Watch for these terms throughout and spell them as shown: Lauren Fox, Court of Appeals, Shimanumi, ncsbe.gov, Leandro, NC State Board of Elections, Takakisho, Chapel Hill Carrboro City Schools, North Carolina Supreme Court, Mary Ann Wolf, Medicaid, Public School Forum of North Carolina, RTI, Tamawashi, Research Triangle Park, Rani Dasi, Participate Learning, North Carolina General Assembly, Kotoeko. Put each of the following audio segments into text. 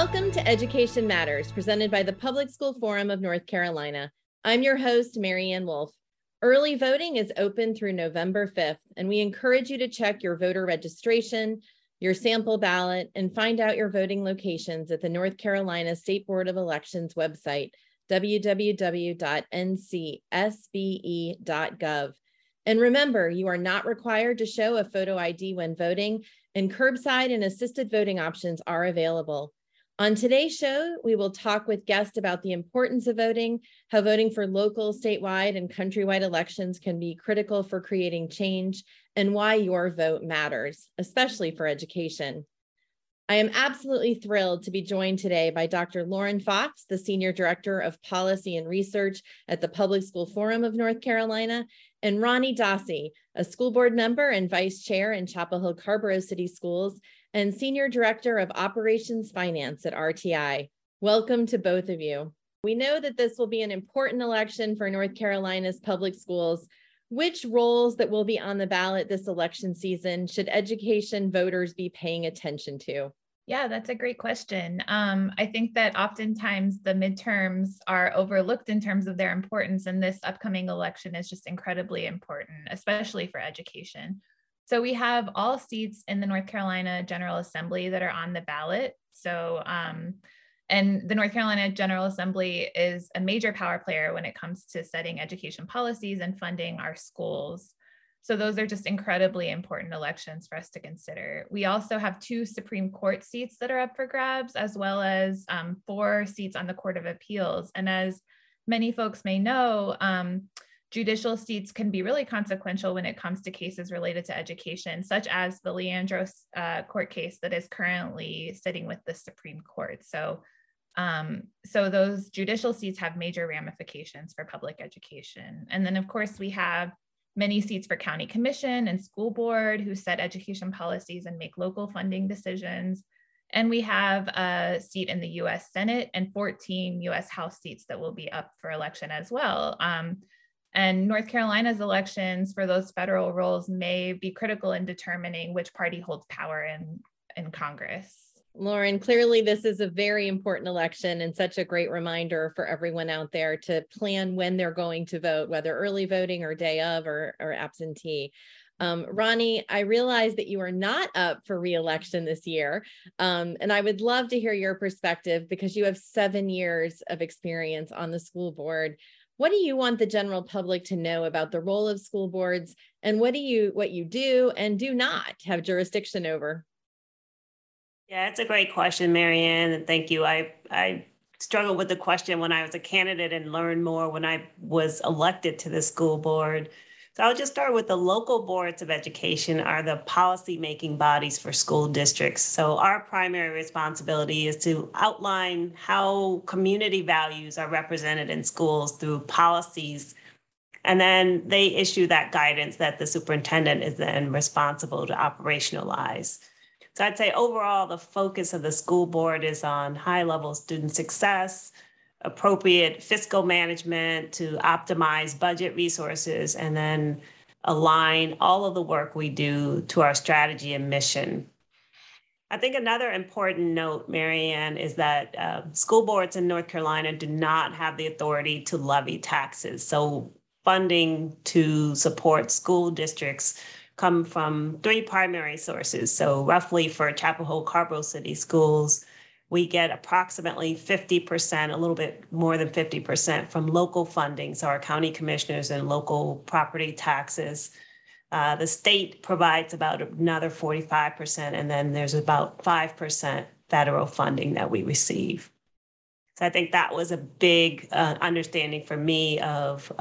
Welcome to Education Matters, presented by the Public School Forum of North Carolina. I'm your host, Mary Ann Wolf. Early voting is open through November 5th, and we encourage you to check your voter registration, your sample ballot, and find out your voting locations at the North Carolina State Board of Elections website, www.ncsbe.gov. And remember, you are not required to show a photo ID when voting, and curbside and assisted voting options are available. On today's show, we will talk with guests about the importance of voting, how voting for local, statewide, and countrywide elections can be critical for creating change, and why your vote matters, especially for education. I am absolutely thrilled to be joined today by Dr. Lauren Fox, the Senior Director of Policy and Research at the Public School Forum of North Carolina, and Rani Dasi, a school board member and vice chair in Chapel Hill Carrboro City Schools, and Senior Director of Operations Finance at RTI. Welcome to both of you. We know that this will be an important election for North Carolina's public schools. Which roles that will be on the ballot this election season should education voters be paying attention to? Yeah, that's a great question. I think that oftentimes the midterms are overlooked in terms of their importance, and this upcoming election is just incredibly important, especially for education. So we have all seats in the North Carolina General Assembly that are on the ballot. So, and the North Carolina General Assembly is a major power player when it comes to setting education policies and funding our schools. So those are just incredibly important elections for us to consider. We also have 2 Supreme Court seats that are up for grabs, as well as 4 seats on the Court of Appeals. And as many folks may know, judicial seats can be really consequential when it comes to cases related to education, such as the Leandro court case that is currently sitting with the Supreme Court. So, those judicial seats have major ramifications for public education. And then, of course, we have many seats for county commission and school board, who set education policies and make local funding decisions. And we have a seat in the U.S. Senate and 14 U.S. House seats that will be up for election as well. And North Carolina's elections for those federal roles may be critical in determining which party holds power in Congress. Lauren, clearly this is a very important election and such a great reminder for everyone out there to plan when they're going to vote, whether early voting or day of or absentee. Rani, I realize that you are not up for re-election this year, and I would love to hear your perspective because you have 7 years of experience on the school board. What do you want the general public to know about the role of school boards, and what you do and do not have jurisdiction over? Yeah, it's a great question, Mary Ann, and thank you. I struggled with the question when I was a candidate and learned more when I was elected to the school board. So I'll just start with the local boards of education are the policy-making bodies for school districts. So our primary responsibility is to outline how community values are represented in schools through policies, and then they issue that guidance that the superintendent is then responsible to operationalize. So I'd say overall, the focus of the school board is on high-level student success, appropriate fiscal management to optimize budget resources, and then align all of the work we do to our strategy and mission. I think another important note, Mary Ann, is that school boards in North Carolina do not have the authority to levy taxes. So funding to support school districts come from 3 primary sources. So roughly for Chapel Hill Carrboro City Schools, we get approximately 50%, a little bit more than 50% from local funding, so our county commissioners and local property taxes. The state provides about another 45%, and then there's about 5% federal funding that we receive. So I think that was a big understanding for me of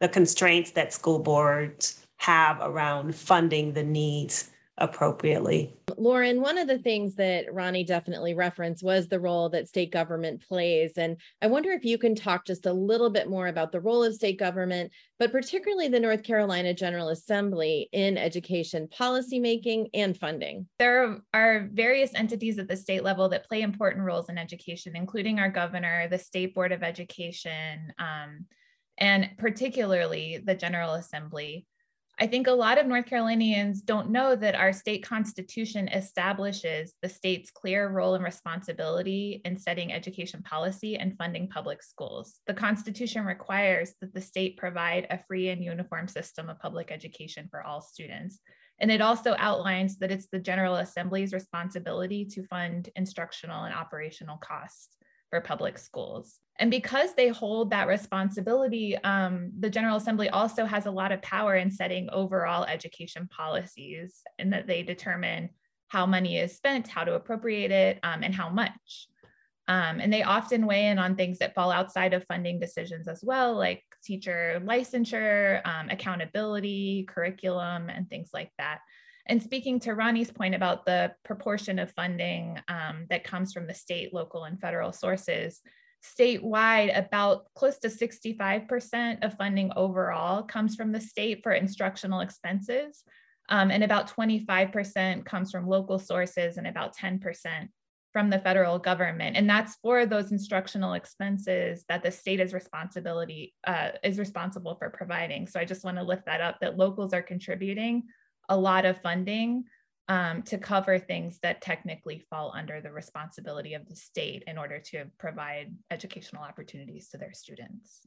the constraints that school boards have around funding the needs appropriately. Lauren, one of the things that Rani definitely referenced was the role that state government plays. And I wonder if you can talk just a little bit more about the role of state government, but particularly the North Carolina General Assembly in education policymaking and funding. There are various entities at the state level that play important roles in education, including our governor, the State Board of Education, and particularly the General Assembly. I think a lot of North Carolinians don't know that our state constitution establishes the state's clear role and responsibility in setting education policy and funding public schools. The Constitution requires that the state provide a free and uniform system of public education for all students. And it also outlines that it's the General Assembly's responsibility to fund instructional and operational costs for public schools. And because they hold that responsibility, the General Assembly also has a lot of power in setting overall education policies, and that they determine how money is spent, how to appropriate it, and how much. And they often weigh in on things that fall outside of funding decisions as well, like teacher licensure, accountability, curriculum, and things like that. And speaking to Rani's point about the proportion of funding that comes from the state, local, and federal sources, statewide, about close to 65% of funding overall comes from the state for instructional expenses, and about 25% comes from local sources and about 10% from the federal government. And that's for those instructional expenses that the state is responsible for providing. So I just want to lift that up, that locals are contributing a lot of funding to cover things that technically fall under the responsibility of the state in order to provide educational opportunities to their students.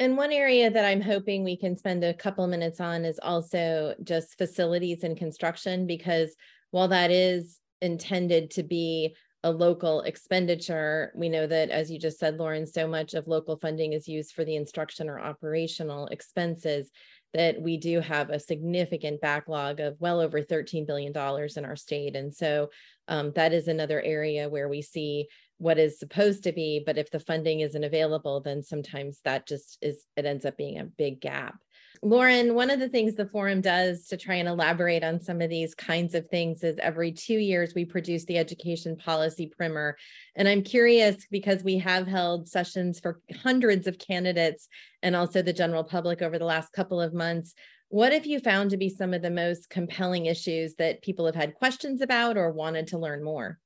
And one area that I'm hoping we can spend a couple minutes on is also just facilities and construction, because while that is intended to be a local expenditure, we know that, as you just said, Lauren, so much of local funding is used for the instruction or operational expenses, that we do have a significant backlog of well over $13 billion in our state. And so that is another area where we see what is supposed to be, but if the funding isn't available, then sometimes that just is, it ends up being a big gap. Lauren, one of the things the forum does to try and elaborate on some of these kinds of things is every 2 years we produce the education policy primer. And I'm curious, because we have held sessions for hundreds of candidates and also the general public over the last couple of months, what have you found to be some of the most compelling issues that people have had questions about or wanted to learn more?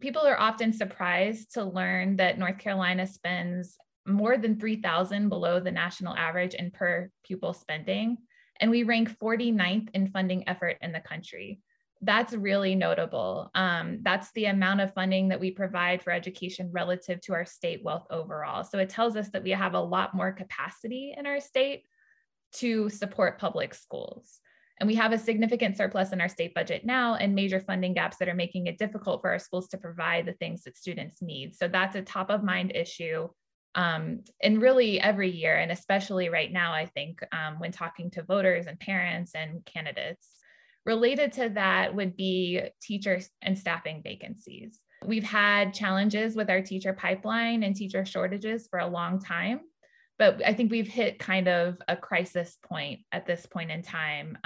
People are often surprised to learn that North Carolina spends more than $3,000 below the national average in per pupil spending. And we rank 49th in funding effort in the country. That's really notable. That's the amount of funding that we provide for education relative to our state wealth overall. So it tells us that we have a lot more capacity in our state to support public schools. And we have a significant surplus in our state budget now and major funding gaps that are making it difficult for our schools to provide the things that students need. So that's a top of mind issue. And really every year, and especially right now, I think, when talking to voters and parents and candidates. Related to that would be teacher and staffing vacancies. We've had challenges with our teacher pipeline and teacher shortages for a long time, but I think we've hit kind of a crisis point at this point in time.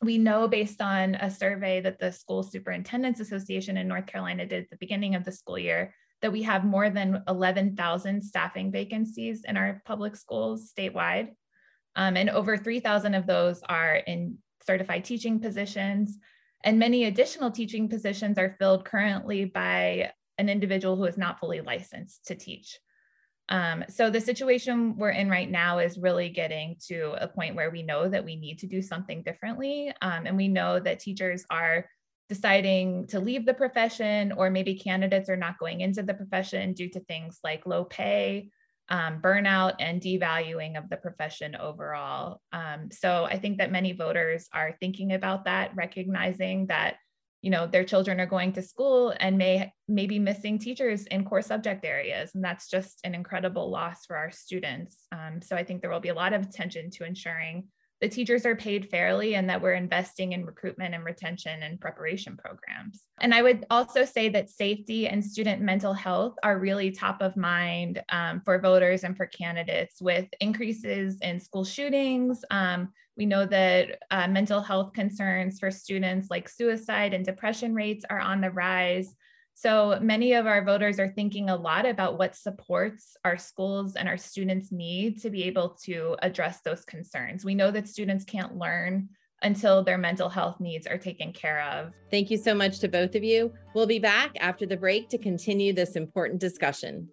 We know, based on a survey that the School Superintendents Association in North Carolina did at the beginning of the school year, that we have more than 11,000 staffing vacancies in our public schools statewide. And over 3,000 of those are in certified teaching positions. And many additional teaching positions are filled currently by an individual who is not fully licensed to teach. So the situation we're in right now is really getting to a point where we know that we need to do something differently. And we know that teachers are deciding to leave the profession, or maybe candidates are not going into the profession due to things like low pay, burnout, and devaluing of the profession overall. So I think that many voters are thinking about that, recognizing that, you know, their children are going to school and may be missing teachers in core subject areas. And that's just an incredible loss for our students. So I think there will be a lot of attention to ensuring the teachers are paid fairly and that we're investing in recruitment and retention and preparation programs. And I would also say that safety and student mental health are really top of mind for voters and for candidates, with increases in school shootings. We know that mental health concerns for students, like suicide and depression rates, are on the rise. So many of our voters are thinking a lot about what supports our schools and our students need to be able to address those concerns. We know that students can't learn until their mental health needs are taken care of. Thank you so much to both of you. We'll be back after the break to continue this important discussion.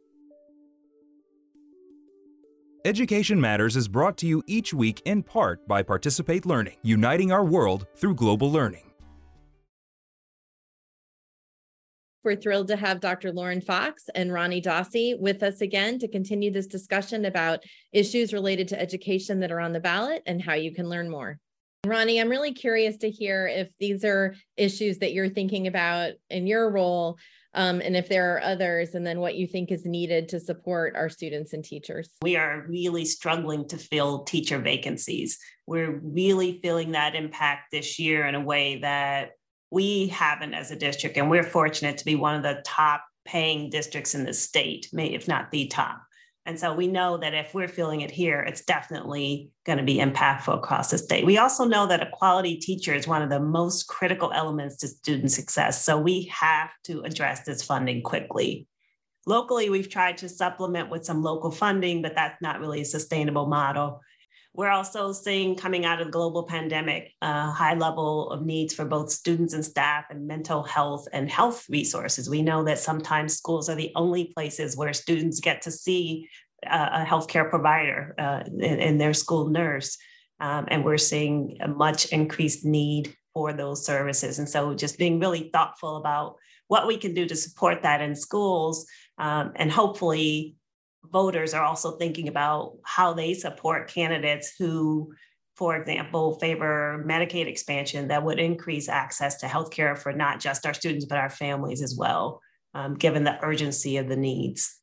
Education Matters is brought to you each week in part by Participate Learning, uniting our world through global learning. We're thrilled to have Dr. Lauren Fox and Rani Dasi with us again to continue this discussion about issues related to education that are on the ballot and how you can learn more. Rani, I'm really curious to hear if these are issues that you're thinking about in your role, and if there are others, and then what you think is needed to support our students and teachers. We are really struggling to fill teacher vacancies. We're really feeling that impact this year in a way that we haven't as a district, and we're fortunate to be one of the top paying districts in the state, maybe if not the top. And so we know that if we're feeling it here, it's definitely going to be impactful across the state. We also know that a quality teacher is one of the most critical elements to student success. So we have to address this funding quickly. Locally, we've tried to supplement with some local funding, but that's not really a sustainable model. We're also seeing, coming out of the global pandemic, a high level of needs for both students and staff and mental health and health resources. We know that sometimes schools are the only places where students get to see a healthcare provider and their school nurse. And we're seeing a much increased need for those services. And so just being really thoughtful about what we can do to support that in schools, and hopefully voters are also thinking about how they support candidates who, for example, favor Medicaid expansion that would increase access to healthcare for not just our students, but our families as well, given the urgency of the needs.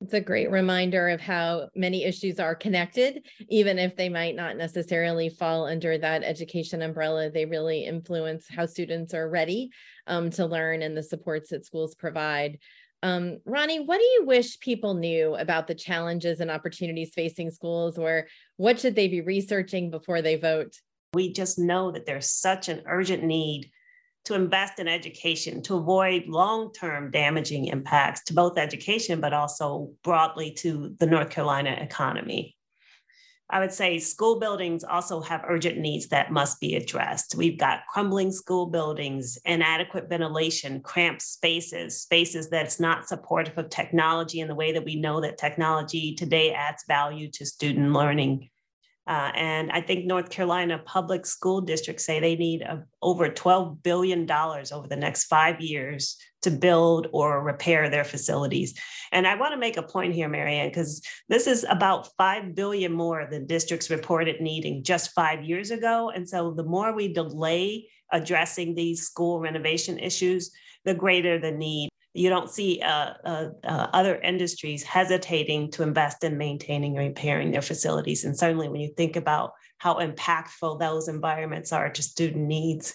It's a great reminder of how many issues are connected, even if they might not necessarily fall under that education umbrella. They really influence how students are ready to learn and the supports that schools provide. Rani, what do you wish people knew about the challenges and opportunities facing schools, or what should they be researching before they vote? We just know that there's such an urgent need to invest in education, to avoid long-term damaging impacts to both education, but also broadly to the North Carolina economy. I would say school buildings also have urgent needs that must be addressed. We've got crumbling school buildings, inadequate ventilation, cramped spaces, spaces that's not supportive of technology in the way that we know that technology today adds value to student learning. And I think North Carolina public school districts say they need over $12 billion over the next 5 years to build or repair their facilities. And I want to make a point here, Mary Ann, because this is about $5 billion more than districts reported needing just 5 years ago. And so the more we delay addressing these school renovation issues, the greater the need. You don't see other industries hesitating to invest in maintaining and repairing their facilities. And certainly when you think about how impactful those environments are to student needs,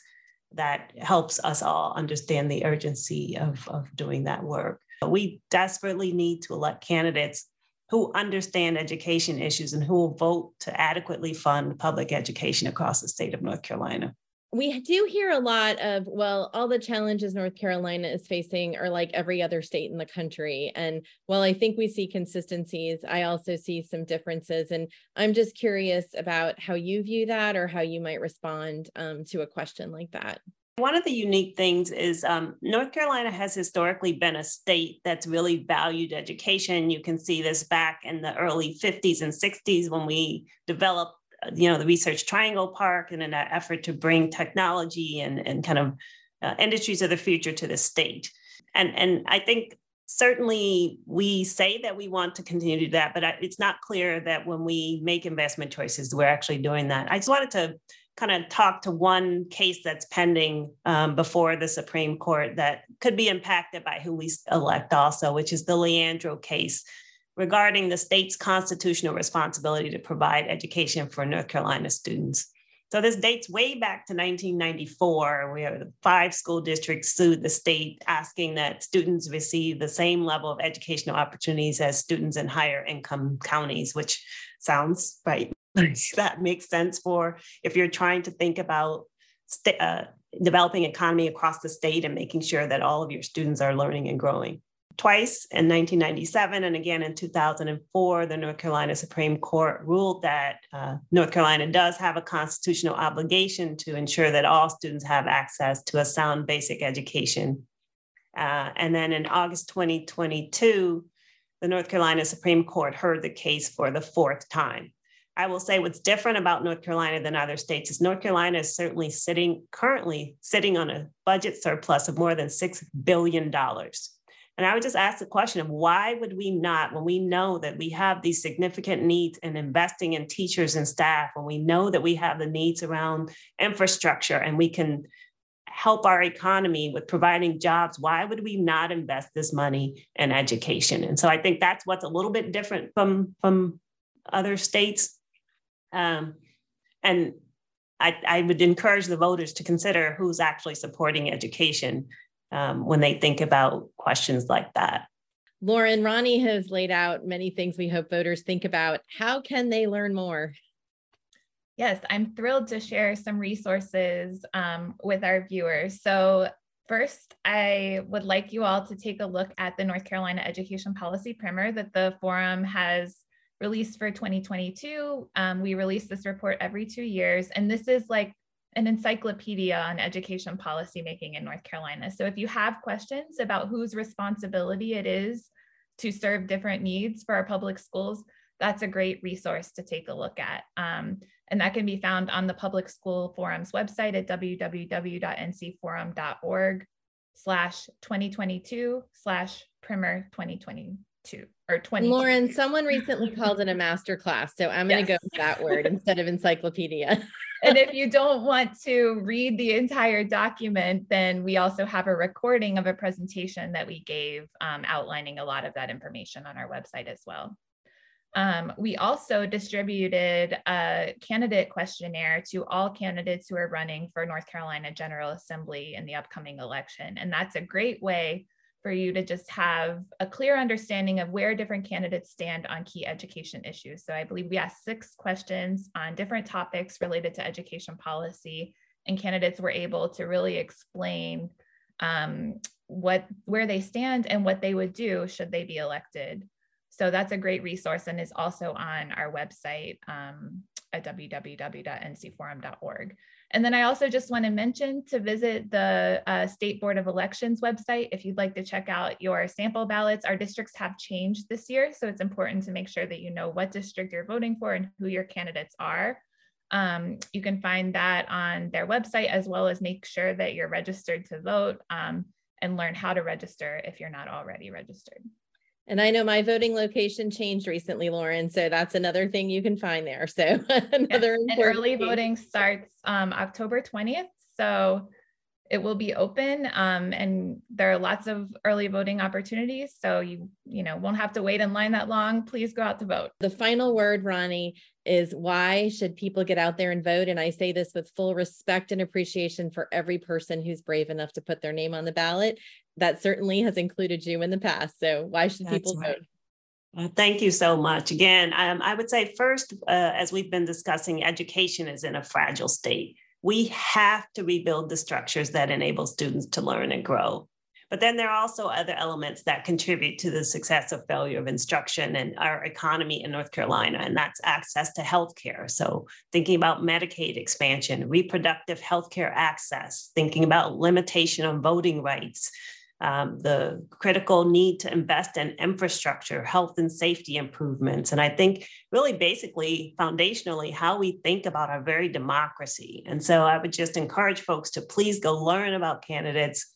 that helps us all understand the urgency of doing that work. We desperately need to elect candidates who understand education issues and who will vote to adequately fund public education across the state of North Carolina. We do hear a lot of, well, all the challenges North Carolina is facing are like every other state in the country. And while I think we see consistencies, I also see some differences. And I'm just curious about how you view that or how you might respond to a question like that. One of the unique things is North Carolina has historically been a state that's really valued education. You can see this back in the early 50s and 60s when we developed the Research Triangle Park, and in that effort to bring technology and kind of industries of the future to the state. And I think certainly we say that we want to continue to do that, but it's not clear that when we make investment choices, we're actually doing that. I just wanted to kind of talk to one case that's pending before the Supreme Court that could be impacted by who we elect also, which is the Leandro case, regarding the state's constitutional responsibility to provide education for North Carolina students. So this dates way back to 1994, where 5 school districts sued the state asking that students receive the same level of educational opportunities as students in higher income counties, which sounds right. That makes sense for if you're trying to think about developing economy across the state and making sure that all of your students are learning and growing. Twice in 1997 and again in 2004, the North Carolina Supreme Court ruled that North Carolina does have a constitutional obligation to ensure that all students have access to a sound basic education. And then in August 2022, the North Carolina Supreme Court heard the case for the fourth time. I will say what's different about North Carolina than other states is North Carolina is certainly currently sitting on a budget surplus of more than $6 billion. And I would just ask the question of why would we not, when we know that we have these significant needs in investing in teachers and staff, when we know that we have the needs around infrastructure and we can help our economy with providing jobs, why would we not invest this money in education? And so I think that's what's a little bit different from other states. And I would encourage the voters to consider who's actually supporting education when they think about questions like that. Lauren, Rani has laid out many things we hope voters think about. How can they learn more? Yes, I'm thrilled to share some resources with our viewers. So first, I would like you all to take a look at the North Carolina Education Policy Primer that the forum has released for 2022. We release this report every 2 years, and this is like an encyclopedia on education policymaking in North Carolina. So if you have questions about whose responsibility it is to serve different needs for our public schools, that's a great resource to take a look at. And that can be found on the Public School Forum's website at www.ncforum.org/2022/primer2022. Lauren, someone recently called it a masterclass, so I'm going to go with that word instead of encyclopedia. And if you don't want to read the entire document, then we also have a recording of a presentation that we gave outlining a lot of that information on our website as well. We also distributed a candidate questionnaire to all candidates who are running for North Carolina General Assembly in the upcoming election. And that's a great way for you to just have a clear understanding of where different candidates stand on key education issues. So I believe we asked 6 questions on different topics related to education policy, and candidates were able to really explain where they stand and what they would do should they be elected. So that's a great resource and is also on our website at www.ncforum.org. And then I also just want to mention to visit the State Board of Elections website if you'd like to check out your sample ballots. Our districts have changed this year, so it's important to make sure that you know what district you're voting for and who your candidates are. You can find that on their website, as well as make sure that you're registered to vote and learn how to register if you're not already registered. And I know my voting location changed recently, Lauren, so that's another thing you can find there. So another important and early thing. Voting starts October 20th, so it will be open, and there are lots of early voting opportunities, so you won't have to wait in line that long. Please go out to vote. The final word, Rani, is why should people get out there and vote? And I say this with full respect and appreciation for every person who's brave enough to put their name on the ballot. That certainly has included you in the past. So why should people vote? Well, thank you so much. Again, I would say first, as we've been discussing, education is in a fragile state. We have to rebuild the structures that enable students to learn and grow. But then there are also other elements that contribute to the success or failure of instruction and our economy in North Carolina, and that's access to healthcare. So thinking about Medicaid expansion, reproductive healthcare access, thinking about limitation on voting rights, the critical need to invest in infrastructure, health and safety improvements. And I think really basically foundationally how we think about our very democracy. And so I would just encourage folks to please go learn about candidates.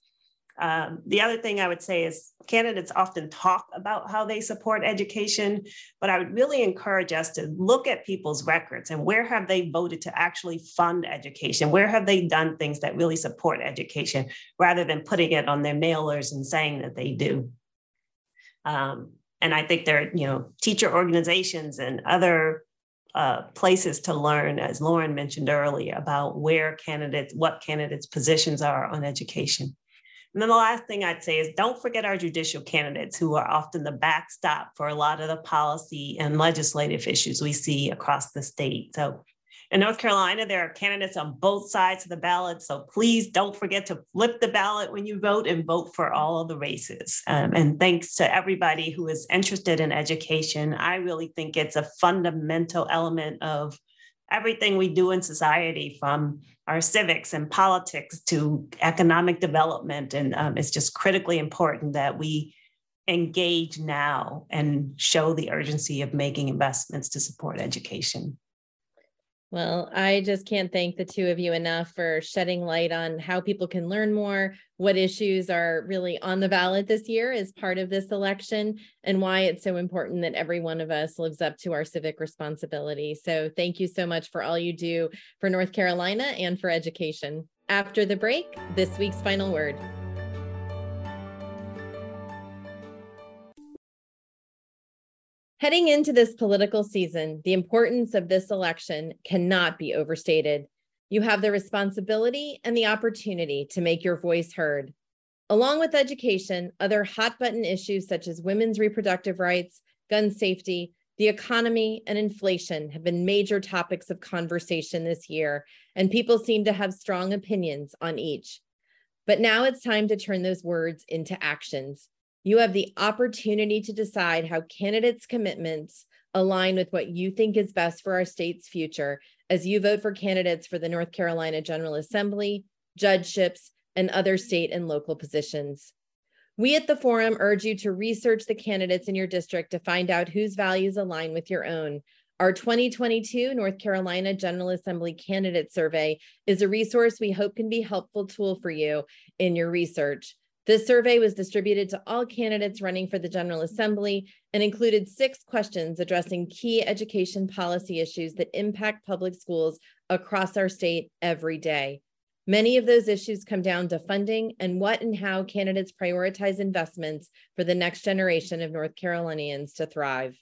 The other thing I would say is candidates often talk about how they support education, but I would really encourage us to look at people's records and where have they voted to actually fund education? Where have they done things that really support education rather than putting it on their mailers and saying that they do? And I think there are, teacher organizations and other places to learn, as Lauren mentioned earlier, about what candidates' positions are on education. And then the last thing I'd say is don't forget our judicial candidates who are often the backstop for a lot of the policy and legislative issues we see across the state. So in North Carolina, there are candidates on both sides of the ballot. So please don't forget to flip the ballot when you vote and vote for all of the races. And thanks to everybody who is interested in education. I really think it's a fundamental element of everything we do in society, from our civics and politics to economic development. And it's just critically important that we engage now and show the urgency of making investments to support education. Well, I just can't thank the two of you enough for shedding light on how people can learn more, what issues are really on the ballot this year as part of this election, and why it's so important that every one of us lives up to our civic responsibility. So thank you so much for all you do for North Carolina and for education. After the break, this week's Final Word. Heading into this political season, the importance of this election cannot be overstated. You have the responsibility and the opportunity to make your voice heard. Along with education, other hot-button issues such as women's reproductive rights, gun safety, the economy, and inflation have been major topics of conversation this year, and people seem to have strong opinions on each. But now it's time to turn those words into actions. You have the opportunity to decide how candidates' commitments align with what you think is best for our state's future as you vote for candidates for the North Carolina General Assembly, judgeships, and other state and local positions. We at the Forum urge you to research the candidates in your district to find out whose values align with your own. Our 2022 North Carolina General Assembly Candidate Survey is a resource we hope can be a helpful tool for you in your research. This survey was distributed to all candidates running for the General Assembly and included 6 questions addressing key education policy issues that impact public schools across our state every day. Many of those issues come down to funding and what and how candidates prioritize investments for the next generation of North Carolinians to thrive.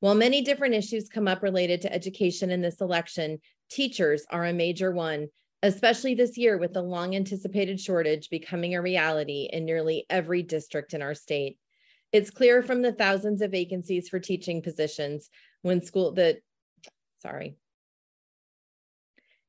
While many different issues come up related to education in this election, teachers are a major one, especially this year with the long-anticipated shortage becoming a reality in nearly every district in our state. It's clear from the thousands of vacancies for teaching positions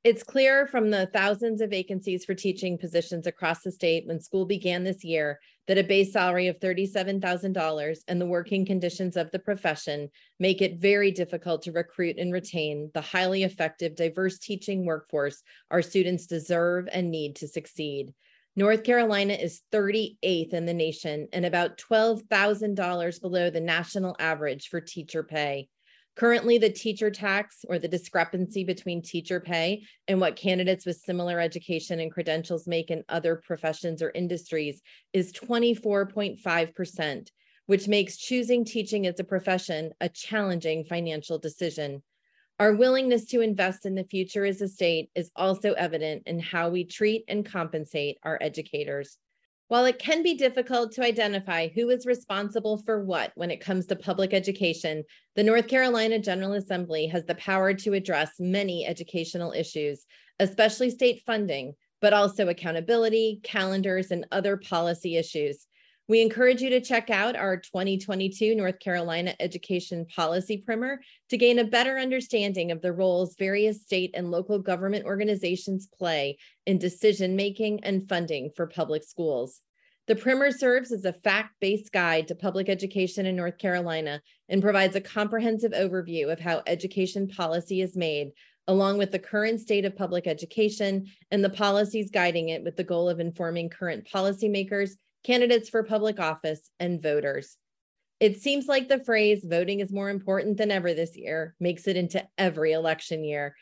It's clear from the thousands of vacancies for teaching positions across the state when school began this year that a base salary of $37,000 and the working conditions of the profession make it very difficult to recruit and retain the highly effective, diverse teaching workforce our students deserve and need to succeed. North Carolina is 38th in the nation and about $12,000 below the national average for teacher pay. Currently, the teacher tax, or the discrepancy between teacher pay and what candidates with similar education and credentials make in other professions or industries, is 24.5%, which makes choosing teaching as a profession a challenging financial decision. Our willingness to invest in the future as a state is also evident in how we treat and compensate our educators. While it can be difficult to identify who is responsible for what when it comes to public education, the North Carolina General Assembly has the power to address many educational issues, especially state funding, but also accountability, calendars, and other policy issues. We encourage you to check out our 2022 North Carolina Education Policy Primer to gain a better understanding of the roles various state and local government organizations play in decision-making and funding for public schools. The primer serves as a fact-based guide to public education in North Carolina and provides a comprehensive overview of how education policy is made, along with the current state of public education and the policies guiding it, with the goal of informing current policymakers, candidates for public office, and voters. It seems like the phrase "voting is more important than ever this year" makes it into every election year.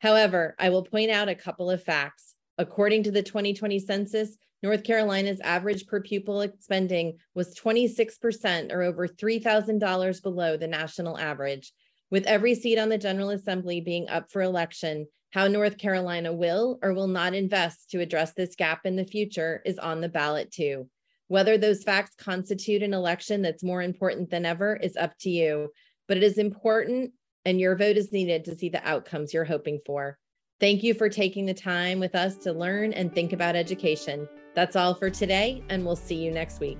However, I will point out a couple of facts. According to the 2020 census, North Carolina's average per pupil spending was 26%, or over $3,000 below the national average. With every seat on the General Assembly being up for election, how North Carolina will or will not invest to address this gap in the future is on the ballot too. Whether those facts constitute an election that's more important than ever is up to you, but it is important and your vote is needed to see the outcomes you're hoping for. Thank you for taking the time with us to learn and think about education. That's all for today, and we'll see you next week.